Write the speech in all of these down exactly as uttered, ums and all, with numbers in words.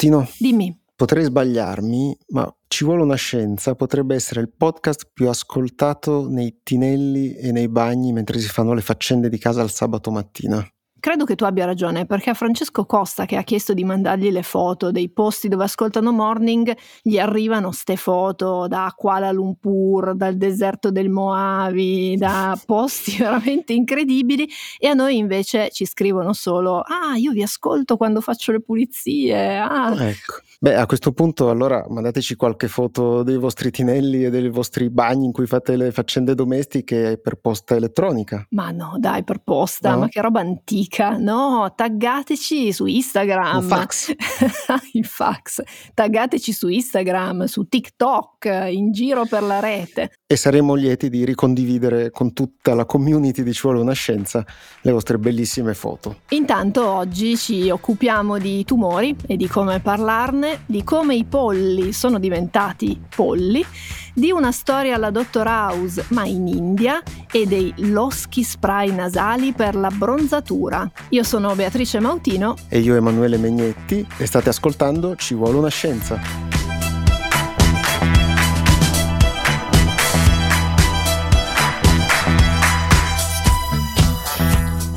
Votino? Dimmi. Potrei sbagliarmi, ma Ci vuole una scienza potrebbe essere il podcast più ascoltato nei tinelli e nei bagni mentre si fanno le faccende di casa al sabato mattina. Credo che tu abbia ragione, perché a Francesco Costa, che ha chiesto di mandargli le foto dei posti dove ascoltano Morning, gli arrivano ste foto da Kuala Lumpur, dal deserto del Moavi, da posti veramente incredibili, e a noi invece ci scrivono solo «Ah, io vi ascolto quando faccio le pulizie!» ah. Ecco. Beh, a questo punto allora mandateci qualche foto dei vostri tinelli e dei vostri bagni in cui fate le faccende domestiche per posta elettronica. Ma no, dai, per posta, no? Ma che roba antica. No, taggateci su Instagram. Un fax. Il fax. Taggateci su Instagram, su TikTok, in giro per la rete. E saremo lieti di ricondividere con tutta la community di Ci vuole una scienza le vostre bellissime foto. Intanto oggi ci occupiamo di tumori e di come parlarne, di come i polli sono diventati polli, di una storia alla Dr House ma in India e dei loschi spray nasali per la bronzatura. Io sono Beatrice Mautino e io Emanuele Megnetti e state ascoltando Ci vuole una scienza.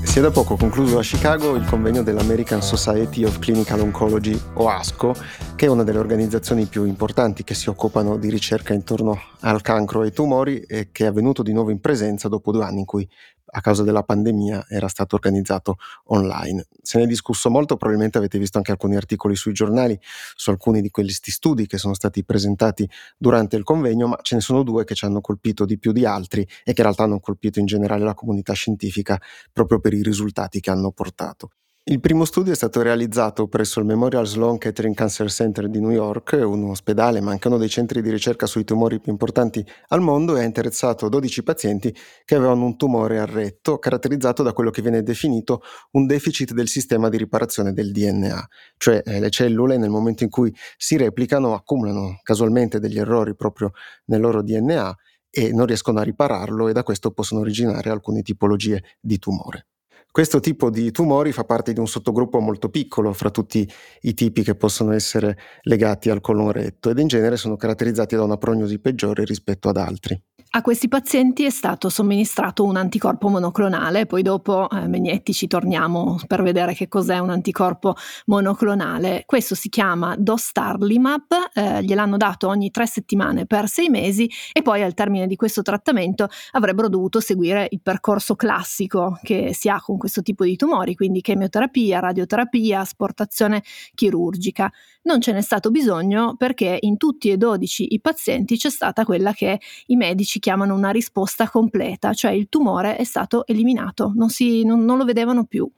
Si è da poco concluso a Chicago il convegno dell'American Society of Clinical Oncology, o ASCO, che è una delle organizzazioni più importanti che si occupano di ricerca intorno al cancro e ai tumori, e che è avvenuto di nuovo in presenza dopo due anni in cui, a causa della pandemia, era stato organizzato online. Se ne è discusso molto, probabilmente avete visto anche alcuni articoli sui giornali su alcuni di questi studi che sono stati presentati durante il convegno, ma ce ne sono due che ci hanno colpito di più di altri e che in realtà hanno colpito in generale la comunità scientifica proprio per i risultati che hanno portato. Il primo studio è stato realizzato presso il Memorial Sloan Kettering Cancer Center di New York, un ospedale ma anche uno dei centri di ricerca sui tumori più importanti al mondo, e ha interessato dodici pazienti che avevano un tumore al retto caratterizzato da quello che viene definito un deficit del sistema di riparazione del D N A, cioè eh, le cellule nel momento in cui si replicano accumulano casualmente degli errori proprio nel loro D N A e non riescono a ripararlo, e da questo possono originare alcune tipologie di tumore. Questo tipo di tumori fa parte di un sottogruppo molto piccolo fra tutti i tipi che possono essere legati al colon retto, ed in genere sono caratterizzati da una prognosi peggiore rispetto ad altri. A questi pazienti è stato somministrato un anticorpo monoclonale, poi dopo eh, Megnetti ci torniamo per vedere che cos'è un anticorpo monoclonale. Questo si chiama Dostarlimab, eh, gliel'hanno dato ogni tre settimane per sei mesi e poi al termine di questo trattamento avrebbero dovuto seguire il percorso classico che si ha con questo tipo di tumori, quindi chemioterapia, radioterapia, asportazione chirurgica. Non ce n'è stato bisogno perché in tutti e dodici i pazienti c'è stata quella che i medici chiamano una risposta completa, cioè il tumore è stato eliminato, non, si, non, non lo vedevano più,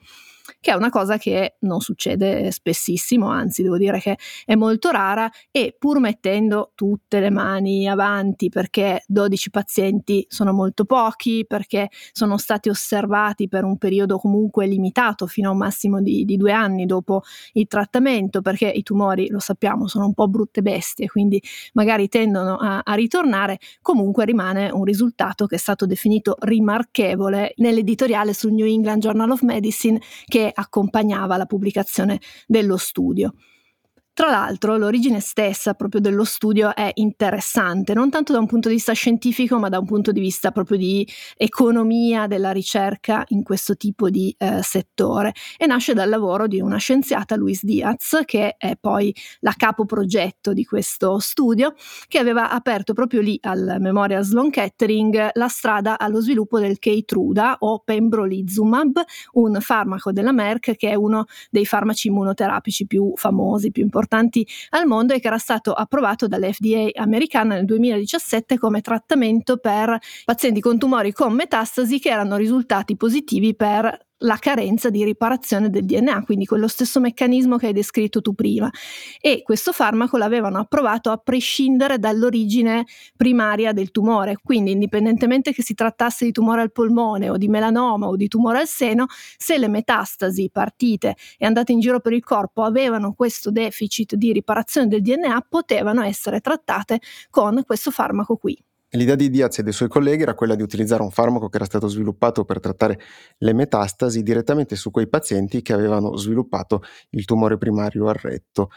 che è una cosa che non succede spessissimo, anzi devo dire che è molto rara, e pur mettendo tutte le mani avanti perché dodici pazienti sono molto pochi, perché sono stati osservati per un periodo comunque limitato fino a un massimo di, di due anni dopo il trattamento, perché i tumori, lo sappiamo, sono un po' brutte bestie, quindi magari tendono a, a ritornare, comunque rimane un risultato che è stato definito rimarchevole nell'editoriale sul New England Journal of Medicine che accompagnava la pubblicazione dello studio. Tra l'altro l'origine stessa proprio dello studio è interessante, non tanto da un punto di vista scientifico ma da un punto di vista proprio di economia della ricerca in questo tipo di eh, settore, e nasce dal lavoro di una scienziata, Luis Diaz, che è poi la capoprogetto di questo studio, che aveva aperto proprio lì al Memorial Sloan Kettering la strada allo sviluppo del Keytruda o Pembrolizumab, un farmaco della Merck che è uno dei farmaci immunoterapici più famosi, più importanti importanti al mondo, e che era stato approvato dall'F D A americana nel duemiladiciassette come trattamento per pazienti con tumori con metastasi che erano risultati positivi per la carenza di riparazione del D N A, quindi con lo stesso meccanismo che hai descritto tu prima, e questo farmaco l'avevano approvato a prescindere dall'origine primaria del tumore, quindi indipendentemente che si trattasse di tumore al polmone o di melanoma o di tumore al seno, se le metastasi partite e andate in giro per il corpo avevano questo deficit di riparazione del D N A, potevano essere trattate con questo farmaco qui. L'idea di Diaz e dei suoi colleghi era quella di utilizzare un farmaco che era stato sviluppato per trattare le metastasi direttamente su quei pazienti che avevano sviluppato il tumore primario al retto.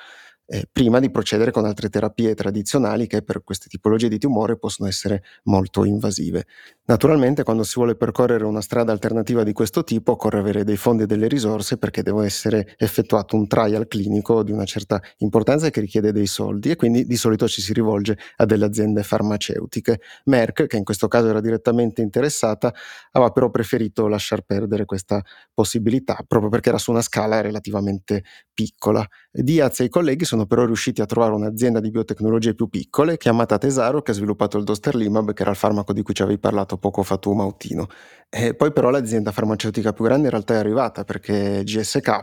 eh, prima di procedere con altre terapie tradizionali che per queste tipologie di tumore possono essere molto invasive. Naturalmente, quando si vuole percorrere una strada alternativa di questo tipo occorre avere dei fondi e delle risorse, perché deve essere effettuato un trial clinico di una certa importanza che richiede dei soldi, e quindi di solito ci si rivolge a delle aziende farmaceutiche. Merck, che in questo caso era direttamente interessata, aveva però preferito lasciar perdere questa possibilità proprio perché era su una scala relativamente piccola. Diaz e i colleghi sono però riusciti a trovare un'azienda di biotecnologie più piccole chiamata Tesaro, che ha sviluppato il Dostarlimab, che era il farmaco di cui ci avevi parlato poco fa tu, Mautino. E poi però l'azienda farmaceutica più grande in realtà è arrivata, perché G S K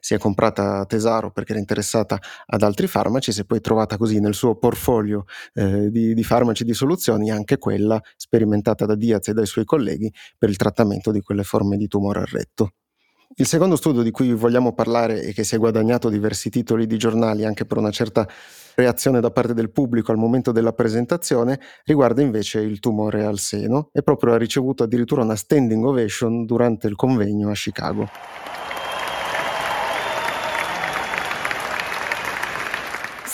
si è comprata Tesaro perché era interessata ad altri farmaci, si è poi trovata così nel suo portfolio eh, di, di farmaci e di soluzioni anche quella sperimentata da Diaz e dai suoi colleghi per il trattamento di quelle forme di tumore al retto. Il secondo studio di cui vogliamo parlare, e che si è guadagnato diversi titoli di giornali anche per una certa reazione da parte del pubblico al momento della presentazione, riguarda invece il tumore al seno, e proprio ha ricevuto addirittura una standing ovation durante il convegno a Chicago.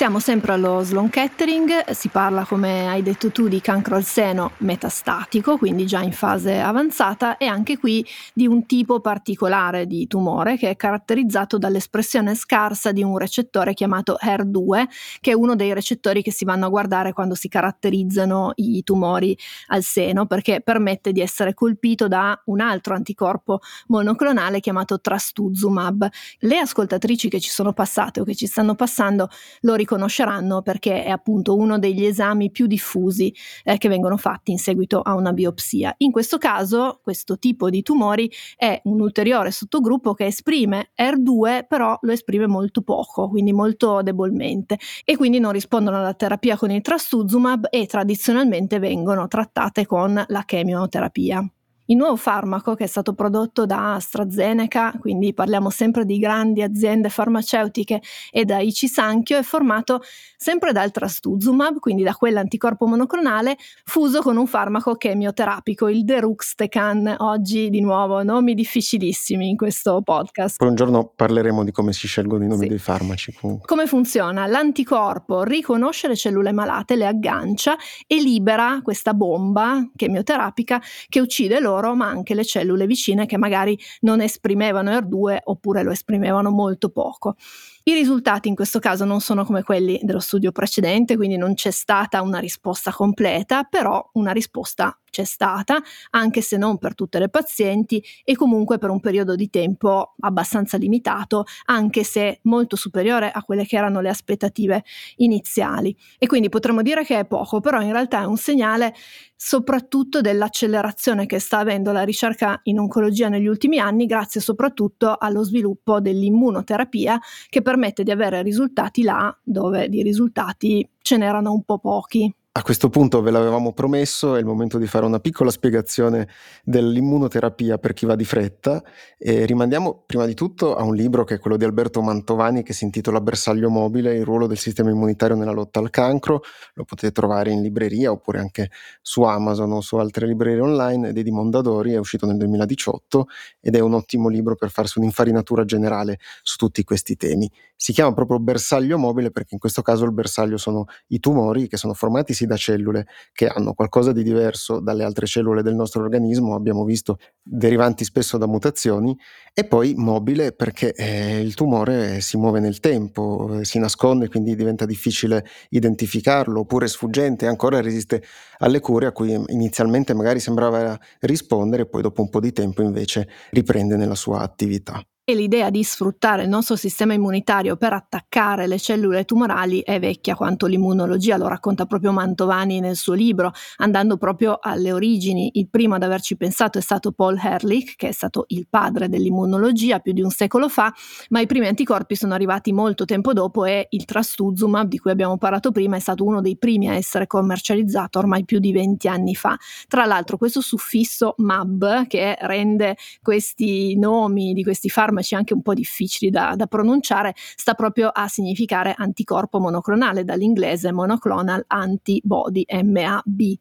Siamo sempre allo Sloan Kettering, si parla, come hai detto tu, di cancro al seno metastatico, quindi già in fase avanzata, e anche qui di un tipo particolare di tumore che è caratterizzato dall'espressione scarsa di un recettore chiamato H E R due, che è uno dei recettori che si vanno a guardare quando si caratterizzano i tumori al seno, perché permette di essere colpito da un altro anticorpo monoclonale chiamato trastuzumab. Le ascoltatrici che ci sono passate o che ci stanno passando lo ricorderanno, conosceranno, perché è appunto uno degli esami più diffusi eh, che vengono fatti in seguito a una biopsia. In questo caso, questo tipo di tumori è un ulteriore sottogruppo che esprime H E R due, però lo esprime molto poco, quindi molto debolmente, e quindi non rispondono alla terapia con il trastuzumab e tradizionalmente vengono trattate con la chemioterapia. Il nuovo farmaco, che è stato prodotto da AstraZeneca, quindi parliamo sempre di grandi aziende farmaceutiche, e da Icisanchio, è formato sempre dal trastuzumab, quindi da quell'anticorpo monoclonale, fuso con un farmaco chemioterapico, il Deruxtecan. Oggi di nuovo nomi difficilissimi in questo podcast. Poi un giorno parleremo di come si scelgono i nomi, sì, dei farmaci. Comunque. Come funziona? L'anticorpo riconosce le cellule malate, le aggancia e libera questa bomba chemioterapica che uccide loro, ma anche le cellule vicine che magari non esprimevano H E R due oppure lo esprimevano molto poco. I risultati in questo caso non sono come quelli dello studio precedente, quindi non c'è stata una risposta completa, però una risposta c'è stata, anche se non per tutte le pazienti e comunque per un periodo di tempo abbastanza limitato, anche se molto superiore a quelle che erano le aspettative iniziali. E quindi potremmo dire che è poco, però in realtà è un segnale soprattutto dell'accelerazione che sta avendo la ricerca in oncologia negli ultimi anni, grazie soprattutto allo sviluppo dell'immunoterapia, che per permette di avere risultati là dove di risultati ce n'erano un po' pochi. A questo punto ve l'avevamo promesso, è il momento di fare una piccola spiegazione dell'immunoterapia per chi va di fretta, e rimandiamo prima di tutto a un libro che è quello di Alberto Mantovani, che si intitola Bersaglio mobile, il ruolo del sistema immunitario nella lotta al cancro. Lo potete trovare in libreria oppure anche su Amazon o su altre librerie online, ed è di Mondadori, è uscito nel duemiladiciotto ed è un ottimo libro per farsi un'infarinatura generale su tutti questi temi. Si chiama proprio Bersaglio mobile perché in questo caso il bersaglio sono i tumori, che sono formati da cellule che hanno qualcosa di diverso dalle altre cellule del nostro organismo, abbiamo visto, derivanti spesso da mutazioni, e poi mobile perché eh, il tumore si muove nel tempo, eh, si nasconde, quindi diventa difficile identificarlo, oppure sfuggente, ancora resiste alle cure a cui inizialmente magari sembrava rispondere, poi dopo un po' di tempo invece riprende nella sua attività. E l'idea di sfruttare il nostro sistema immunitario per attaccare le cellule tumorali è vecchia quanto l'immunologia, lo racconta proprio Mantovani nel suo libro, andando proprio alle origini. Il primo ad averci pensato è stato Paul Ehrlich, che è stato il padre dell'immunologia più di un secolo fa, ma i primi anticorpi sono arrivati molto tempo dopo, e il trastuzumab, di cui abbiamo parlato prima, è stato uno dei primi a essere commercializzato ormai più di venti anni fa. Tra l'altro questo suffisso mab, che rende questi nomi di questi farmaci anche un po' difficili da, da pronunciare, sta proprio a significare anticorpo monoclonale, dall'inglese monoclonal antibody, M A B.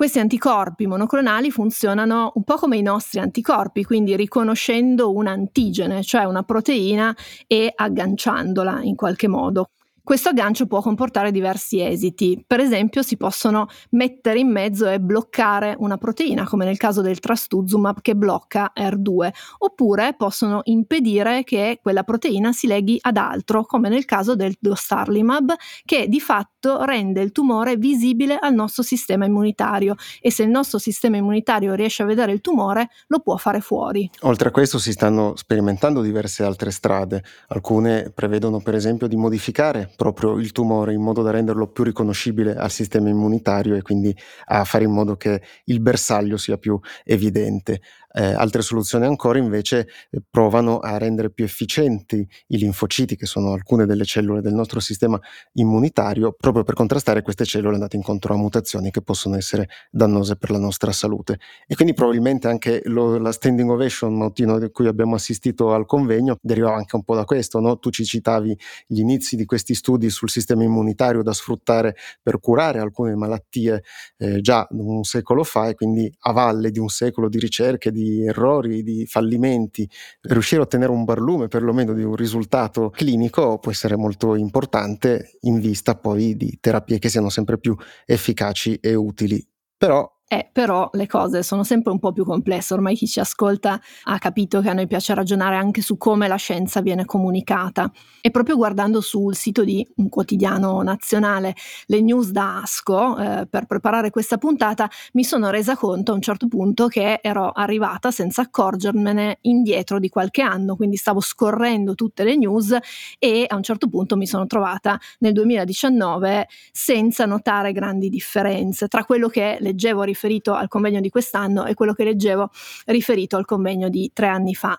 Questi anticorpi monoclonali funzionano un po' come i nostri anticorpi, quindi riconoscendo un antigene, cioè una proteina, e agganciandola in qualche modo. Questo aggancio può comportare diversi esiti. Per esempio, si possono mettere in mezzo e bloccare una proteina, come nel caso del trastuzumab che blocca H E R due, oppure possono impedire che quella proteina si leghi ad altro, come nel caso del Dostarlimab, che di fatto rende il tumore visibile al nostro sistema immunitario, e se il nostro sistema immunitario riesce a vedere il tumore, lo può fare fuori. Oltre a questo si stanno sperimentando diverse altre strade. Alcune prevedono per esempio di modificare proprio il tumore in modo da renderlo più riconoscibile al sistema immunitario e quindi a fare in modo che il bersaglio sia più evidente. Eh, altre soluzioni ancora invece eh, provano a rendere più efficienti i linfociti, che sono alcune delle cellule del nostro sistema immunitario, proprio per contrastare queste cellule andate incontro a mutazioni che possono essere dannose per la nostra salute. E quindi probabilmente anche lo, la standing ovation mattino di cui abbiamo assistito al convegno derivava anche un po' da questo, no? Tu ci citavi gli inizi di questi studi sul sistema immunitario da sfruttare per curare alcune malattie eh, già un secolo fa, e quindi a valle di un secolo di ricerche, di errori, di fallimenti, riuscire a ottenere un barlume perlomeno di un risultato clinico può essere molto importante in vista poi di terapie che siano sempre più efficaci e utili. Però Eh, però le cose sono sempre un po' più complesse. Ormai chi ci ascolta ha capito che a noi piace ragionare anche su come la scienza viene comunicata, e proprio guardando sul sito di un quotidiano nazionale le news da ASCO eh, per preparare questa puntata mi sono resa conto a un certo punto che ero arrivata senza accorgermene indietro di qualche anno, quindi stavo scorrendo tutte le news e a un certo punto mi sono trovata nel duemiladiciannove senza notare grandi differenze tra quello che leggevo riferito al convegno di quest'anno e quello che leggevo riferito al convegno di tre anni fa.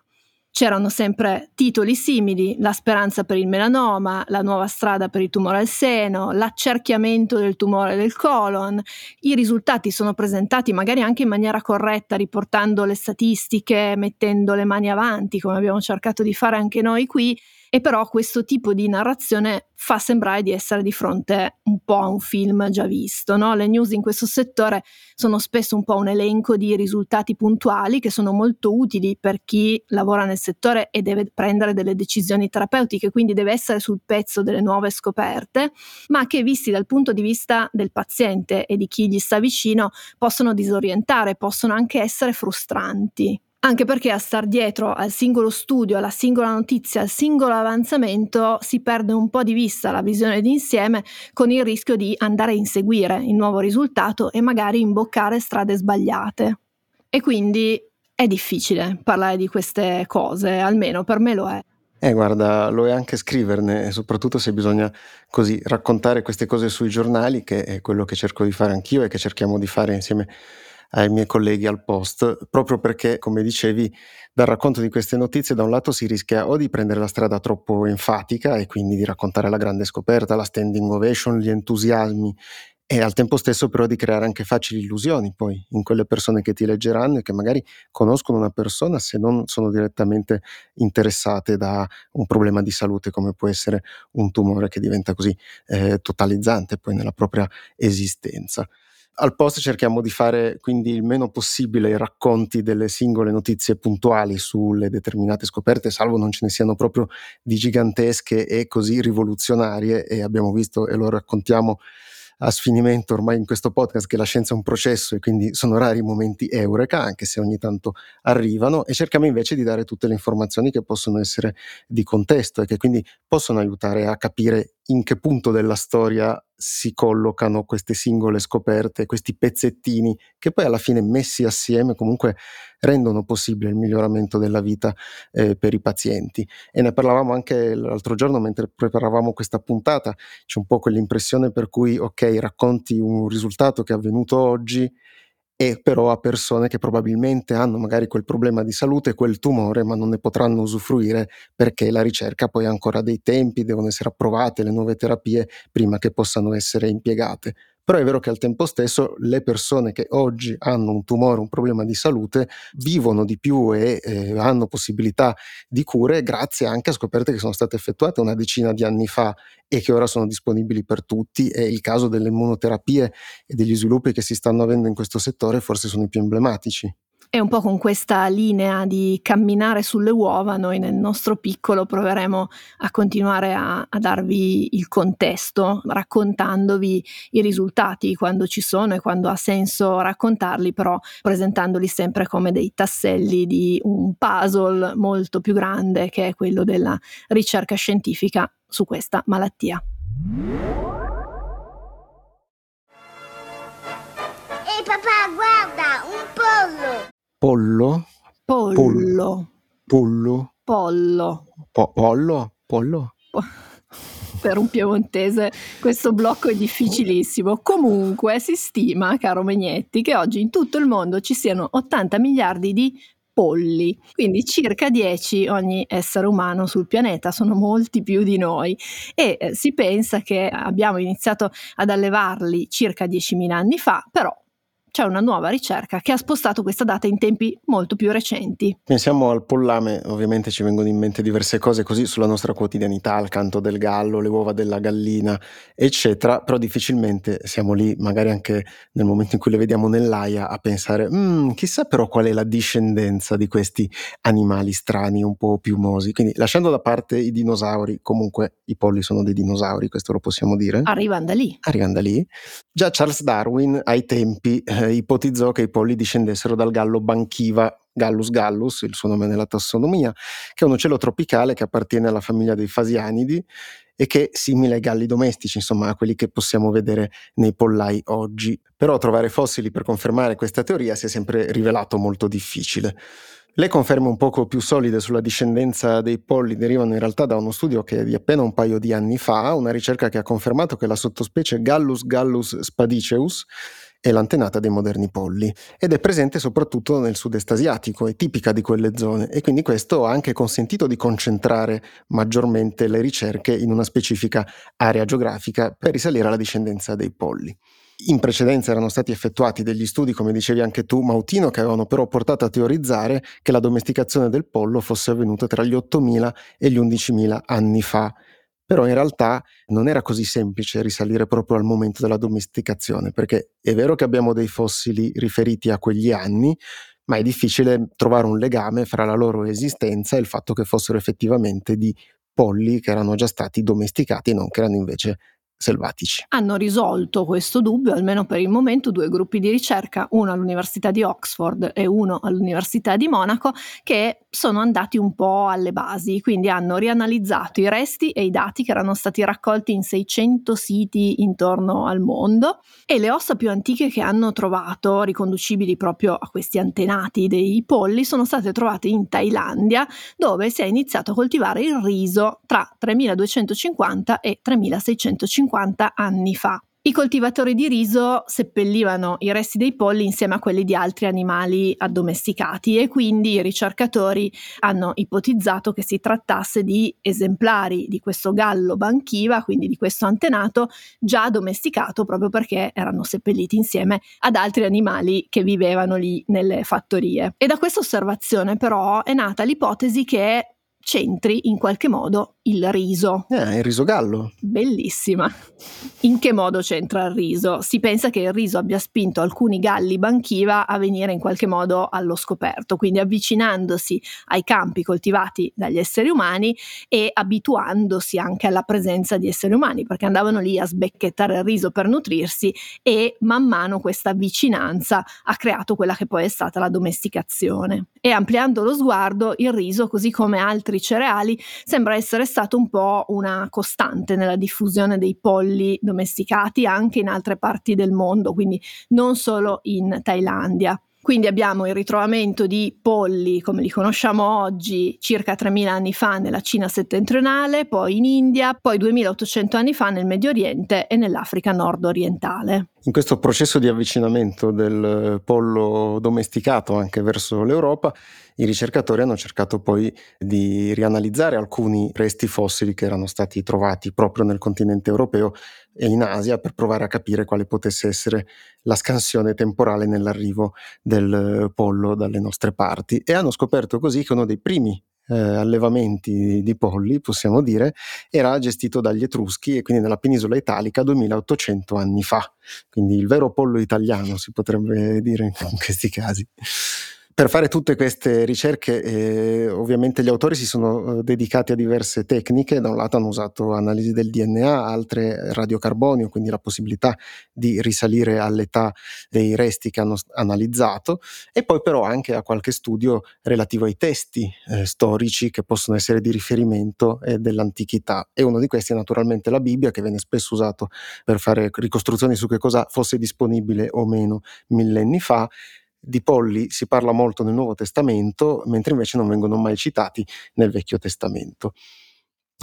C'erano sempre titoli simili: la speranza per il melanoma, la nuova strada per il tumore al seno, l'accerchiamento del tumore del colon. I risultati sono presentati magari anche in maniera corretta, riportando le statistiche, mettendo le mani avanti, come abbiamo cercato di fare anche noi qui, e però questo tipo di narrazione fa sembrare di essere di fronte un po' a un film già visto, no? Le news in questo settore sono spesso un po' un elenco di risultati puntuali che sono molto utili per chi lavora nel settore e deve prendere delle decisioni terapeutiche, quindi deve essere sul pezzo delle nuove scoperte, ma che visti dal punto di vista del paziente e di chi gli sta vicino possono disorientare, possono anche essere frustranti. Anche perché a star dietro al singolo studio, alla singola notizia, al singolo avanzamento si perde un po' di vista la visione d'insieme, con il rischio di andare a inseguire il nuovo risultato e magari imboccare strade sbagliate. E quindi è difficile parlare di queste cose, almeno per me lo è. Eh guarda, lo è anche scriverne, soprattutto se bisogna così raccontare queste cose sui giornali, che è quello che cerco di fare anch'io e che cerchiamo di fare insieme ai miei colleghi al Post, proprio perché, come dicevi, dal racconto di queste notizie da un lato si rischia o di prendere la strada troppo enfatica e quindi di raccontare la grande scoperta, la standing ovation, gli entusiasmi, e al tempo stesso però di creare anche facili illusioni poi in quelle persone che ti leggeranno e che magari conoscono una persona, se non sono direttamente interessate da un problema di salute come può essere un tumore, che diventa così eh, totalizzante poi nella propria esistenza. Al Post cerchiamo di fare quindi il meno possibile i racconti delle singole notizie puntuali sulle determinate scoperte, salvo non ce ne siano proprio di gigantesche e così rivoluzionarie, e abbiamo visto e lo raccontiamo a sfinimento ormai in questo podcast che la scienza è un processo e quindi sono rari i momenti eureka, anche se ogni tanto arrivano, e cerchiamo invece di dare tutte le informazioni che possono essere di contesto e che quindi possono aiutare a capire in che punto della storia si collocano queste singole scoperte, questi pezzettini che poi alla fine messi assieme comunque rendono possibile il miglioramento della vita eh, per i pazienti. E ne parlavamo anche l'altro giorno mentre preparavamo questa puntata, c'è un po' quell'impressione per cui ok, racconti un risultato che è avvenuto oggi, e però a persone che probabilmente hanno magari quel problema di salute, quel tumore, ma non ne potranno usufruire perché la ricerca poi ha ancora dei tempi, devono essere approvate le nuove terapie prima che possano essere impiegate. però è vero che al tempo stesso le persone che oggi hanno un tumore, un problema di salute, vivono di più e eh, hanno possibilità di cure grazie anche a scoperte che sono state effettuate una decina di anni fa e che ora sono disponibili per tutti. E il caso delle immunoterapie e degli sviluppi che si stanno avendo in questo settore forse sono i più emblematici. E un po' con questa linea di camminare sulle uova noi nel nostro piccolo proveremo a continuare a, a darvi il contesto, raccontandovi i risultati quando ci sono e quando ha senso raccontarli, però presentandoli sempre come dei tasselli di un puzzle molto più grande che è quello della ricerca scientifica su questa malattia. Ehi papà, guarda, un pollo! Pollo? Pollo. Pollo. Pollo. Pollo. Po- pollo? Pollo? Po- per un piemontese questo blocco è difficilissimo. Comunque si stima, caro Megnetti, che oggi in tutto il mondo ci siano ottanta miliardi di polli, quindi circa dieci ogni essere umano sul pianeta, sono molti più di noi e eh, si pensa che abbiamo iniziato ad allevarli circa diecimila anni fa, però c'è una nuova ricerca che ha spostato questa data in tempi molto più recenti. Pensiamo al pollame, ovviamente ci vengono in mente diverse cose così sulla nostra quotidianità, al canto del gallo, le uova della gallina, eccetera, però difficilmente siamo lì, magari anche nel momento in cui le vediamo nell'aia, a pensare mm, chissà però qual è la discendenza di questi animali strani, un po' piumosi. Quindi lasciando da parte i dinosauri, comunque i polli sono dei dinosauri, questo lo possiamo dire. Arrivano da lì. Arrivano da lì. Già Charles Darwin ai tempi ipotizzò che i polli discendessero dal gallo banchiva, Gallus Gallus, il suo nome nella tassonomia, che è un uccello tropicale che appartiene alla famiglia dei fasianidi e che è simile ai galli domestici, insomma a quelli che possiamo vedere nei pollai oggi. Però trovare fossili per confermare questa teoria si è sempre rivelato molto difficile. Le conferme un poco più solide sulla discendenza dei polli derivano in realtà da uno studio che è di appena un paio di anni fa, una ricerca che ha confermato che la sottospecie Gallus Gallus spadiceus è l'antenata dei moderni polli ed è presente soprattutto nel sud-est asiatico, è tipica di quelle zone e quindi questo ha anche consentito di concentrare maggiormente le ricerche in una specifica area geografica per risalire alla discendenza dei polli. In precedenza erano stati effettuati degli studi, come dicevi anche tu, Mautino, che avevano però portato a teorizzare che la domesticazione del pollo fosse avvenuta tra gli ottomila e gli undicimila anni fa. Però in realtà non era così semplice risalire proprio al momento della domesticazione, perché è vero che abbiamo dei fossili riferiti a quegli anni, ma è difficile trovare un legame fra la loro esistenza e il fatto che fossero effettivamente di polli che erano già stati domesticati e non che erano invece selvatici. Hanno risolto questo dubbio, almeno per il momento, due gruppi di ricerca, uno all'Università di Oxford e uno all'Università di Monaco, che sono andati un po' alle basi, quindi hanno rianalizzato i resti e i dati che erano stati raccolti in seicento siti intorno al mondo e le ossa più antiche che hanno trovato, riconducibili proprio a questi antenati dei polli, sono state trovate in Thailandia, dove si è iniziato a coltivare il riso tra tremiladuecentocinquanta e tremilaseicentocinquanta anni fa. I coltivatori di riso seppellivano i resti dei polli insieme a quelli di altri animali addomesticati e quindi i ricercatori hanno ipotizzato che si trattasse di esemplari di questo gallo banchiva, quindi di questo antenato già domesticato proprio perché erano seppelliti insieme ad altri animali che vivevano lì nelle fattorie. E da questa osservazione però è nata l'ipotesi che centri in qualche modo il riso. Eh, il riso gallo. Bellissima. In che modo c'entra il riso? Si pensa che il riso abbia spinto alcuni galli banchiva a venire in qualche modo allo scoperto, quindi avvicinandosi ai campi coltivati dagli esseri umani e abituandosi anche alla presenza di esseri umani, perché andavano lì a sbecchettare il riso per nutrirsi e man mano questa vicinanza ha creato quella che poi è stata la domesticazione. E ampliando lo sguardo, il riso, così come altri cereali, sembra essere stato un po' una costante nella diffusione dei polli domesticati anche in altre parti del mondo, quindi non solo in Thailandia. Quindi abbiamo il ritrovamento di polli come li conosciamo oggi circa tremila anni fa nella Cina settentrionale, poi in India, poi duemilaottocento anni fa nel Medio Oriente e nell'Africa nord orientale. in questo processo di avvicinamento del pollo domesticato anche verso l'Europa, i ricercatori hanno cercato poi di rianalizzare alcuni resti fossili che erano stati trovati proprio nel continente europeo e in Asia per provare a capire quale potesse essere la scansione temporale nell'arrivo del pollo dalle nostre parti, e hanno scoperto così che uno dei primi Eh, allevamenti di polli, possiamo dire, era gestito dagli Etruschi e quindi nella penisola italica duemilaottocento anni fa. Quindi il vero pollo italiano si potrebbe dire in questi casi. Per fare tutte queste ricerche eh, ovviamente gli autori si sono dedicati a diverse tecniche. Da un lato hanno usato analisi del D N A, altre radiocarbonio, quindi la possibilità di risalire all'età dei resti che hanno analizzato, e poi però anche a qualche studio relativo ai testi eh, storici che possono essere di riferimento eh, dell'antichità, e uno di questi è naturalmente la Bibbia, che viene spesso usato per fare ricostruzioni su che cosa fosse disponibile o meno millenni fa. Di polli si parla molto nel Nuovo Testamento, mentre invece non vengono mai citati nel Vecchio Testamento.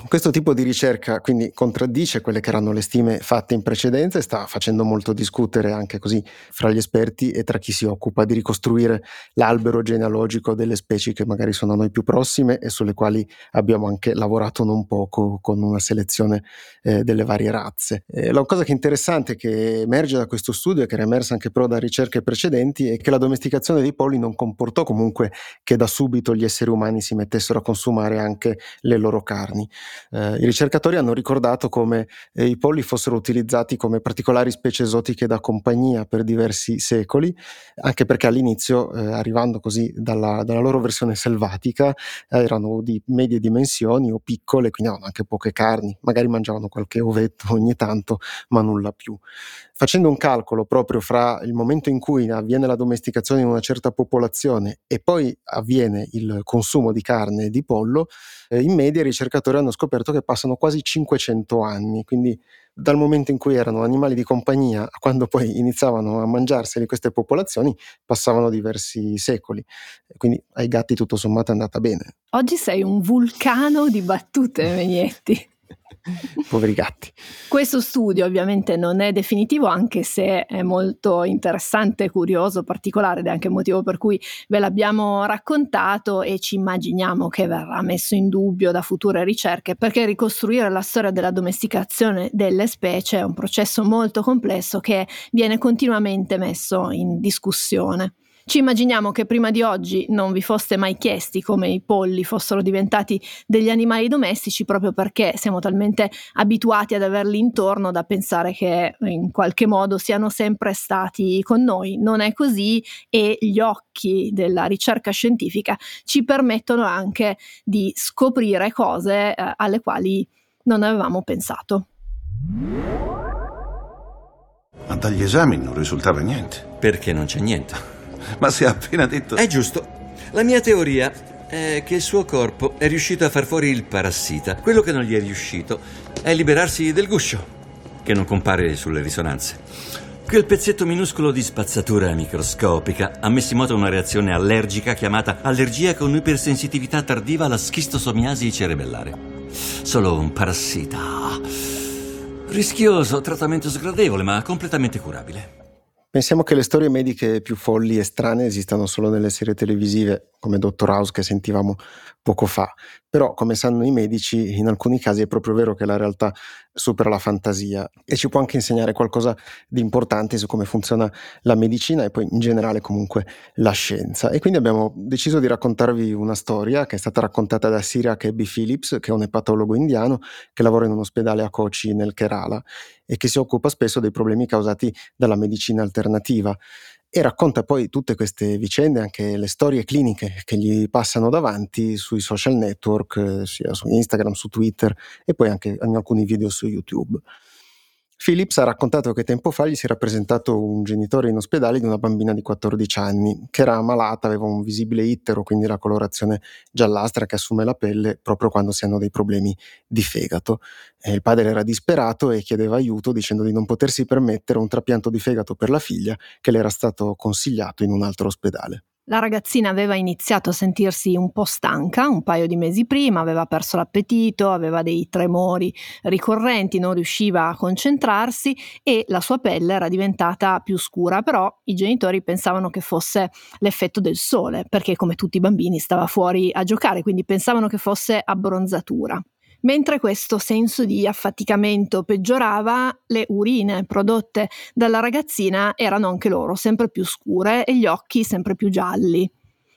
Questo tipo di ricerca quindi contraddice quelle che erano le stime fatte in precedenza e sta facendo molto discutere anche così fra gli esperti e tra chi si occupa di ricostruire l'albero genealogico delle specie che magari sono a noi più prossime e sulle quali abbiamo anche lavorato non poco con una selezione eh, delle varie razze. Eh, la cosa che è interessante che emerge da questo studio, e che era emersa anche però da ricerche precedenti, è che la domesticazione dei polli non comportò comunque che da subito gli esseri umani si mettessero a consumare anche le loro carni. Eh, i ricercatori hanno ricordato come eh, i polli fossero utilizzati come particolari specie esotiche da compagnia per diversi secoli, anche perché all'inizio, eh, arrivando così dalla, dalla loro versione selvatica, eh, erano di medie dimensioni o piccole, quindi avevano anche poche carni, magari mangiavano qualche ovetto ogni tanto, ma nulla più. Facendo un calcolo proprio fra il momento in cui avviene la domesticazione in una certa popolazione e poi avviene il consumo di carne e di pollo, eh, in media i ricercatori hanno scoperto che passano quasi cinquecento anni, quindi dal momento in cui erano animali di compagnia a quando poi iniziavano a mangiarseli queste popolazioni passavano diversi secoli, quindi ai gatti tutto sommato è andata bene. Oggi sei un vulcano di battute, Megnetti. Poveri gatti. Questo studio ovviamente non è definitivo, anche se è molto interessante, curioso, particolare, ed è anche il motivo per cui ve l'abbiamo raccontato, e ci immaginiamo che verrà messo in dubbio da future ricerche, perché ricostruire la storia della domesticazione delle specie è un processo molto complesso che viene continuamente messo in discussione. Ci immaginiamo che prima di oggi non vi foste mai chiesti come i polli fossero diventati degli animali domestici, proprio perché siamo talmente abituati ad averli intorno da pensare che in qualche modo siano sempre stati con noi. Non è così, e gli occhi della ricerca scientifica ci permettono anche di scoprire cose eh, alle quali non avevamo pensato. Ma dagli esami non risultava niente. Perché non c'è niente? Ma si è appena detto... È giusto. La mia teoria è che il suo corpo è riuscito a far fuori il parassita. Quello che non gli è riuscito è liberarsi del guscio, che non compare sulle risonanze. Quel pezzetto minuscolo di spazzatura microscopica ha messo in moto una reazione allergica chiamata allergia con ipersensitività tardiva alla schistosomiasi cerebellare. Solo un parassita. Rischioso, trattamento sgradevole, ma completamente curabile. Pensiamo che le storie mediche più folli e strane esistano solo nelle serie televisive, come Dr House che sentivamo poco fa. Però, come sanno i medici, in alcuni casi è proprio vero che la realtà supera la fantasia e ci può anche insegnare qualcosa di importante su come funziona la medicina e poi in generale comunque la scienza. E quindi abbiamo deciso di raccontarvi una storia che è stata raccontata da Cyriac Abby Philips, che è un epatologo indiano che lavora in un ospedale a Kochi nel Kerala e che si occupa spesso dei problemi causati dalla medicina alternativa, e racconta poi tutte queste vicende, anche le storie cliniche che gli passano davanti sui social network, sia su Instagram, su Twitter e poi anche in alcuni video su YouTube. Philips ha raccontato che tempo fa gli si era presentato un genitore in ospedale di una bambina di quattordici anni che era malata, aveva un visibile ittero, quindi la colorazione giallastra che assume la pelle proprio quando si hanno dei problemi di fegato. E il padre era disperato e chiedeva aiuto dicendo di non potersi permettere un trapianto di fegato per la figlia che le era stato consigliato in un altro ospedale. La ragazzina aveva iniziato a sentirsi un po' stanca un paio di mesi prima, aveva perso l'appetito, aveva dei tremori ricorrenti, non riusciva a concentrarsi e la sua pelle era diventata più scura, però i genitori pensavano che fosse l'effetto del sole, perché come tutti i bambini stava fuori a giocare, quindi pensavano che fosse abbronzatura. Mentre questo senso di affaticamento peggiorava, le urine prodotte dalla ragazzina erano anche loro sempre più scure e gli occhi sempre più gialli.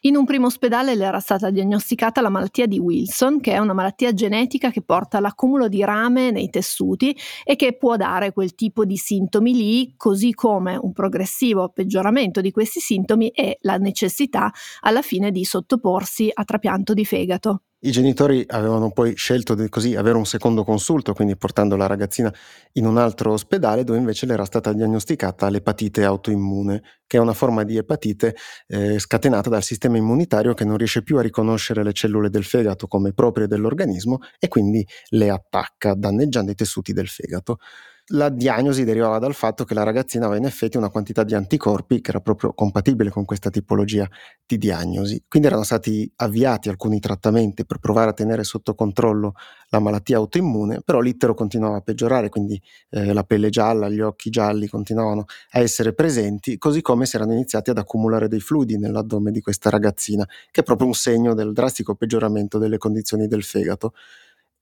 In un primo ospedale le era stata diagnosticata la malattia di Wilson, che è una malattia genetica che porta all'accumulo di rame nei tessuti e che può dare quel tipo di sintomi lì, così come un progressivo peggioramento di questi sintomi e la necessità alla fine di sottoporsi a trapianto di fegato. I genitori avevano poi scelto di così avere un secondo consulto, quindi portando la ragazzina in un altro ospedale dove invece le era stata diagnosticata l'epatite autoimmune, che è una forma di epatite eh, scatenata dal sistema immunitario che non riesce più a riconoscere le cellule del fegato come proprie dell'organismo e quindi le attacca, danneggiando i tessuti del fegato. La diagnosi derivava dal fatto che la ragazzina aveva in effetti una quantità di anticorpi che era proprio compatibile con questa tipologia di diagnosi. Quindi erano stati avviati alcuni trattamenti per provare a tenere sotto controllo la malattia autoimmune, però l'itero continuava a peggiorare, quindi eh, la pelle gialla, gli occhi gialli continuavano a essere presenti, così come si erano iniziati ad accumulare dei fluidi nell'addome di questa ragazzina, che è proprio un segno del drastico peggioramento delle condizioni del fegato.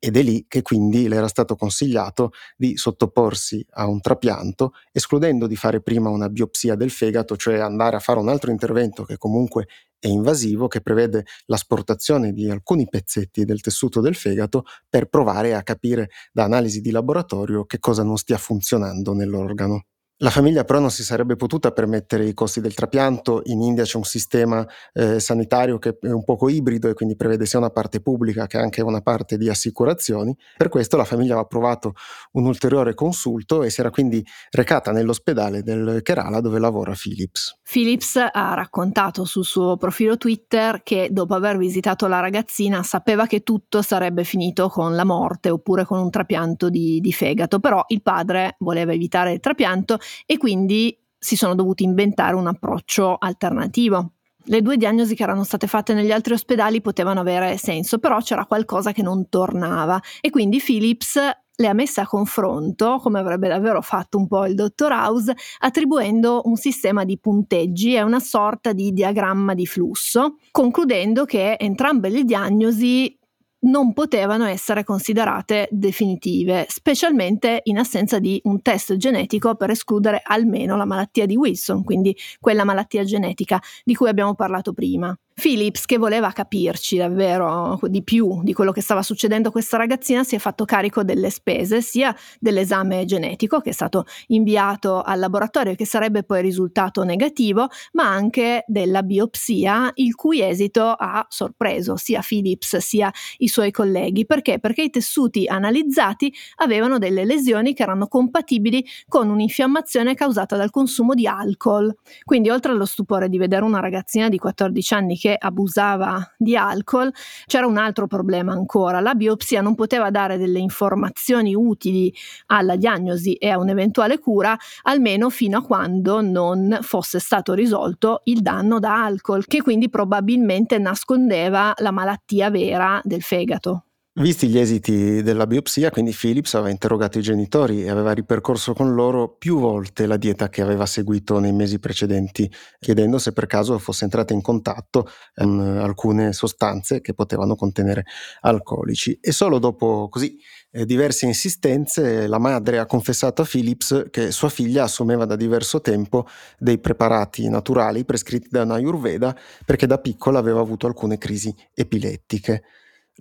Ed è lì che quindi le era stato consigliato di sottoporsi a un trapianto, escludendo di fare prima una biopsia del fegato, cioè andare a fare un altro intervento che comunque è invasivo, che prevede l'asportazione di alcuni pezzetti del tessuto del fegato per provare a capire da analisi di laboratorio che cosa non stia funzionando nell'organo. La famiglia però non si sarebbe potuta permettere i costi del trapianto. In India c'è un sistema eh, sanitario che è un poco ibrido e quindi prevede sia una parte pubblica che anche una parte di assicurazioni. Per questo la famiglia aveva provato un ulteriore consulto e si era quindi recata nell'ospedale del Kerala dove lavora Philips. Philips ha raccontato sul suo profilo Twitter che dopo aver visitato la ragazzina sapeva che tutto sarebbe finito con la morte oppure con un trapianto di, di fegato, però il padre voleva evitare il trapianto e quindi si sono dovuti inventare un approccio alternativo. Le due diagnosi che erano state fatte negli altri ospedali potevano avere senso, però c'era qualcosa che non tornava e quindi Philips le ha messe a confronto, come avrebbe davvero fatto un po' il dottor House, attribuendo un sistema di punteggi e una sorta di diagramma di flusso, concludendo che entrambe le diagnosi non potevano essere considerate definitive, specialmente in assenza di un test genetico per escludere almeno la malattia di Wilson, quindi quella malattia genetica di cui abbiamo parlato prima. Philips, che voleva capirci davvero di più di quello che stava succedendo a questa ragazzina, si è fatto carico delle spese, sia dell'esame genetico che è stato inviato al laboratorio e che sarebbe poi risultato negativo, ma anche della biopsia, il cui esito ha sorpreso sia Philips sia i suoi colleghi. Perché? Perché i tessuti analizzati avevano delle lesioni che erano compatibili con un'infiammazione causata dal consumo di alcol. Quindi, oltre allo stupore di vedere una ragazzina di quattordici anni che abusava di alcol, c'era un altro problema ancora. La biopsia non poteva dare delle informazioni utili alla diagnosi e a un'eventuale cura, almeno fino a quando non fosse stato risolto il danno da alcol, che quindi probabilmente nascondeva la malattia vera del fegato. Visti gli esiti della biopsia, quindi Philips aveva interrogato i genitori e aveva ripercorso con loro più volte la dieta che aveva seguito nei mesi precedenti, chiedendo se per caso fosse entrata in contatto con alcune sostanze che potevano contenere alcolici. E solo dopo così eh, diverse insistenze la madre ha confessato a Philips che sua figlia assumeva da diverso tempo dei preparati naturali prescritti da Ayurveda perché da piccola aveva avuto alcune crisi epilettiche.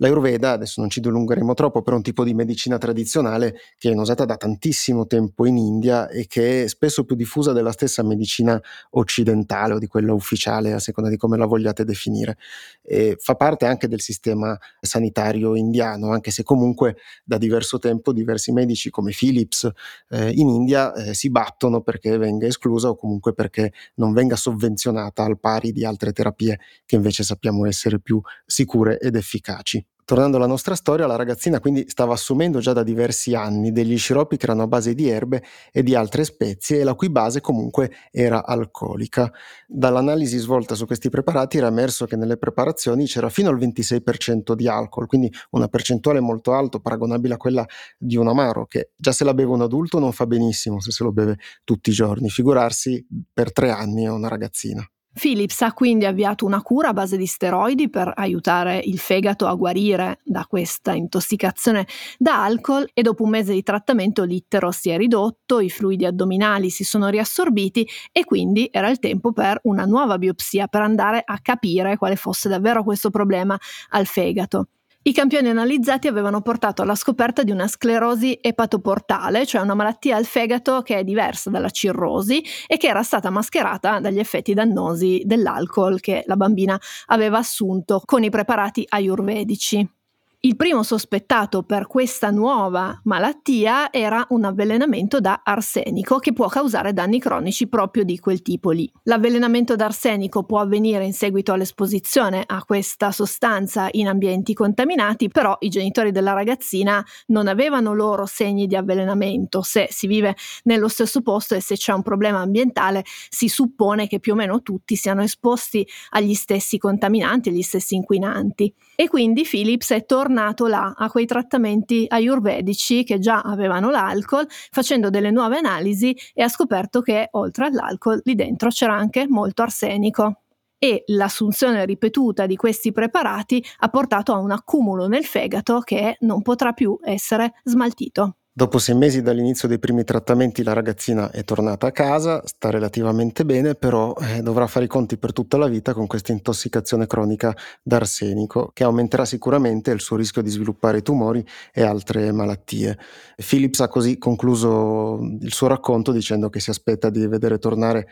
L'Ayurveda, adesso non ci dilungheremo troppo, però è un tipo di medicina tradizionale che è usata da tantissimo tempo in India e che è spesso più diffusa della stessa medicina occidentale o di quella ufficiale, a seconda di come la vogliate definire. E fa parte anche del sistema sanitario indiano, anche se comunque da diverso tempo diversi medici come Philips eh, in India eh, si battono perché venga esclusa o comunque perché non venga sovvenzionata al pari di altre terapie che invece sappiamo essere più sicure ed efficaci. Tornando alla nostra storia, la ragazzina quindi stava assumendo già da diversi anni degli sciroppi che erano a base di erbe e di altre spezie e la cui base comunque era alcolica. Dall'analisi svolta su questi preparati era emerso che nelle preparazioni c'era fino al ventisei per cento di alcol, quindi una percentuale molto alta, paragonabile a quella di un amaro, che già se la beve un adulto non fa benissimo se se lo beve tutti i giorni, figurarsi per tre anni a una ragazzina. Philips ha quindi avviato una cura a base di steroidi per aiutare il fegato a guarire da questa intossicazione da alcol e dopo un mese di trattamento l'itero si è ridotto, i fluidi addominali si sono riassorbiti e quindi era il tempo per una nuova biopsia per andare a capire quale fosse davvero questo problema al fegato. I campioni analizzati avevano portato alla scoperta di una sclerosi epatoportale, cioè una malattia al fegato che è diversa dalla cirrosi e che era stata mascherata dagli effetti dannosi dell'alcol che la bambina aveva assunto con i preparati ayurvedici. Il primo sospettato per questa nuova malattia era un avvelenamento da arsenico che può causare danni cronici proprio di quel tipo lì. L'avvelenamento da arsenico può avvenire in seguito all'esposizione a questa sostanza in ambienti contaminati, però i genitori della ragazzina non avevano loro segni di avvelenamento. Se si vive nello stesso posto e se c'è un problema ambientale si suppone che più o meno tutti siano esposti agli stessi contaminanti, agli stessi inquinanti. E quindi Philips è tornato là a quei trattamenti ayurvedici che già avevano l'alcol, facendo delle nuove analisi e ha scoperto che oltre all'alcol lì dentro c'era anche molto arsenico. E l'assunzione ripetuta di questi preparati ha portato a un accumulo nel fegato che non potrà più essere smaltito. Dopo sei mesi dall'inizio dei primi trattamenti la ragazzina è tornata a casa, sta relativamente bene, però eh, dovrà fare i conti per tutta la vita con questa intossicazione cronica d'arsenico che aumenterà sicuramente il suo rischio di sviluppare tumori e altre malattie. Philips ha così concluso il suo racconto dicendo che si aspetta di vedere tornare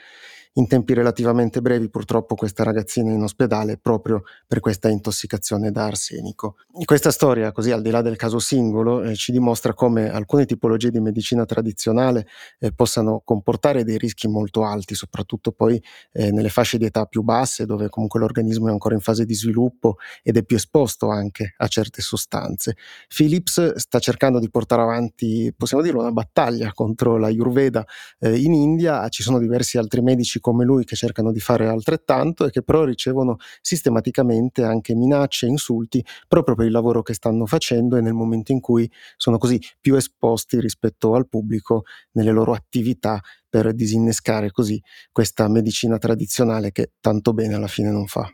in tempi relativamente brevi purtroppo questa ragazzina in ospedale proprio per questa intossicazione da arsenico. Questa storia, così al di là del caso singolo, eh, ci dimostra come alcune tipologie di medicina tradizionale eh, possano comportare dei rischi molto alti, soprattutto poi eh, nelle fasce di età più basse, dove comunque l'organismo è ancora in fase di sviluppo ed è più esposto anche a certe sostanze. Philips sta cercando di portare avanti, possiamo dire, una battaglia contro la Ayurveda eh, in India. Ci sono diversi altri medici come lui che cercano di fare altrettanto e che però ricevono sistematicamente anche minacce e insulti proprio per il lavoro che stanno facendo e nel momento in cui sono così più esposti rispetto al pubblico nelle loro attività per disinnescare così questa medicina tradizionale che tanto bene alla fine non fa.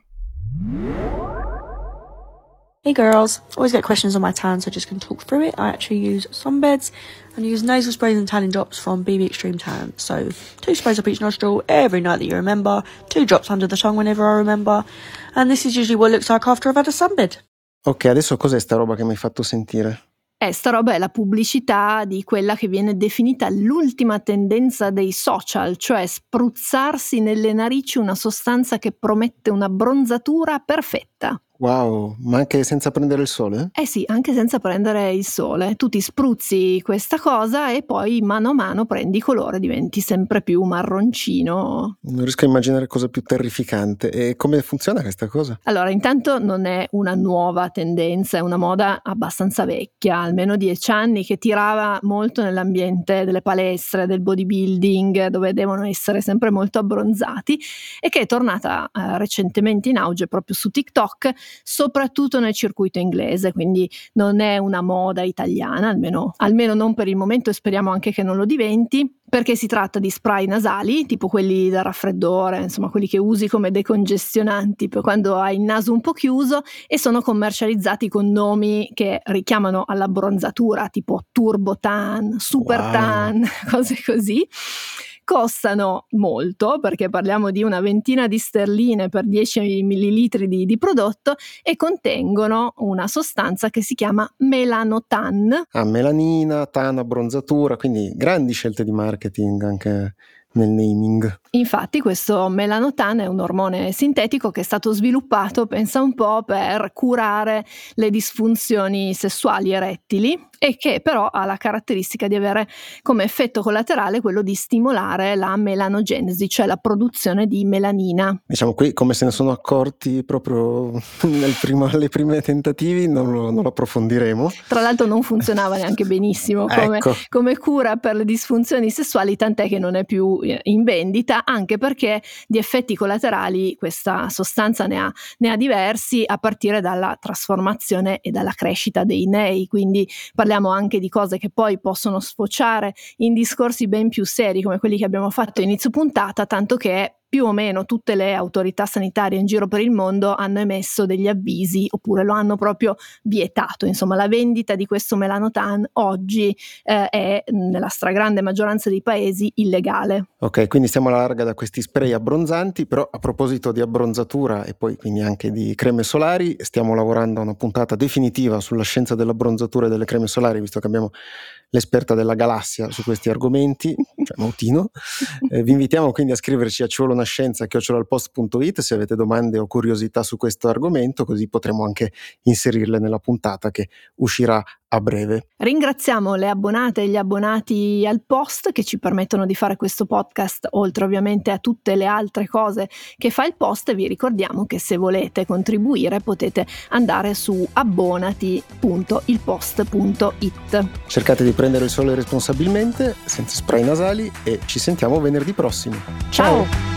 Hey girls, always get questions on my tan, so I just can talk through it. I actually use sunbeds and use nasal sprays and tanning drops from B B Extreme Tan. So two sprays up each nostril every night that you remember, two drops under the tongue whenever I remember. And this is usually what it looks like after I've had a sunbed. Ok, adesso cos'è sta roba che mi hai fatto sentire? Eh, sta roba è la pubblicità di quella che viene definita l'ultima tendenza dei social, cioè spruzzarsi nelle narici una sostanza che promette una bronzatura perfetta. Wow, ma anche senza prendere il sole? Eh sì, anche senza prendere il sole. Tu ti spruzzi questa cosa e poi mano a mano prendi colore, diventi sempre più marroncino. Non riesco a immaginare cosa più terrificante. E come funziona questa cosa? Allora, intanto non è una nuova tendenza, è una moda abbastanza vecchia, almeno dieci anni, che tirava molto nell'ambiente delle palestre, del bodybuilding, dove devono essere sempre molto abbronzati e che è tornata eh, recentemente in auge proprio su TikTok, soprattutto nel circuito inglese, quindi non è una moda italiana, almeno, almeno non per il momento, e speriamo anche che non lo diventi, perché si tratta di spray nasali, tipo quelli da raffreddore, insomma quelli che usi come decongestionanti per quando hai il naso un po' chiuso, e sono commercializzati con nomi che richiamano all'abbronzatura, tipo Turbo Tan, Super Tan, wow, cose così. Costano molto, perché parliamo di una ventina di sterline per dieci millilitri di, di prodotto, e contengono una sostanza che si chiama melanotan. Ah, melanina, tan, abbronzatura, quindi grandi scelte di marketing anche nel naming. Infatti questo melanotan è un ormone sintetico che è stato sviluppato, pensa un po', per curare le disfunzioni sessuali erettili e che però ha la caratteristica di avere come effetto collaterale quello di stimolare la melanogenesi, cioè la produzione di melanina. Diciamo qui come se ne sono accorti proprio nel primo, alle prime tentativi, non lo, non lo approfondiremo. Tra l'altro non funzionava neanche benissimo come, ecco. come cura per le disfunzioni sessuali, tant'è che non è più in vendita, anche perché di effetti collaterali questa sostanza ne ha, ne ha diversi, a partire dalla trasformazione e dalla crescita dei nei, quindi parliamo anche di cose che poi possono sfociare in discorsi ben più seri come quelli che abbiamo fatto inizio puntata, tanto che più o meno tutte le autorità sanitarie in giro per il mondo hanno emesso degli avvisi oppure lo hanno proprio vietato. Insomma, la vendita di questo melanotan oggi eh, è nella stragrande maggioranza dei paesi illegale. Ok, quindi siamo alla larga da questi spray abbronzanti, però a proposito di abbronzatura e poi quindi anche di creme solari, stiamo lavorando a una puntata definitiva sulla scienza dell'abbronzatura e delle creme solari, visto che abbiamo l'esperta della galassia su questi argomenti, cioè Mautino. Eh, vi invitiamo quindi a scriverci a Ci vuole una scienza chiocciola al post punto it se avete domande o curiosità su questo argomento, così potremo anche inserirle nella puntata che uscirà a breve. Ringraziamo le abbonate e gli abbonati al Post che ci permettono di fare questo podcast, oltre ovviamente a tutte le altre cose che fa il Post. Vi ricordiamo che se volete contribuire potete andare su abbonati punto il post punto it. Cercate di prendere il sole responsabilmente, senza spray nasali, e ci sentiamo venerdì prossimo. Ciao! Ciao.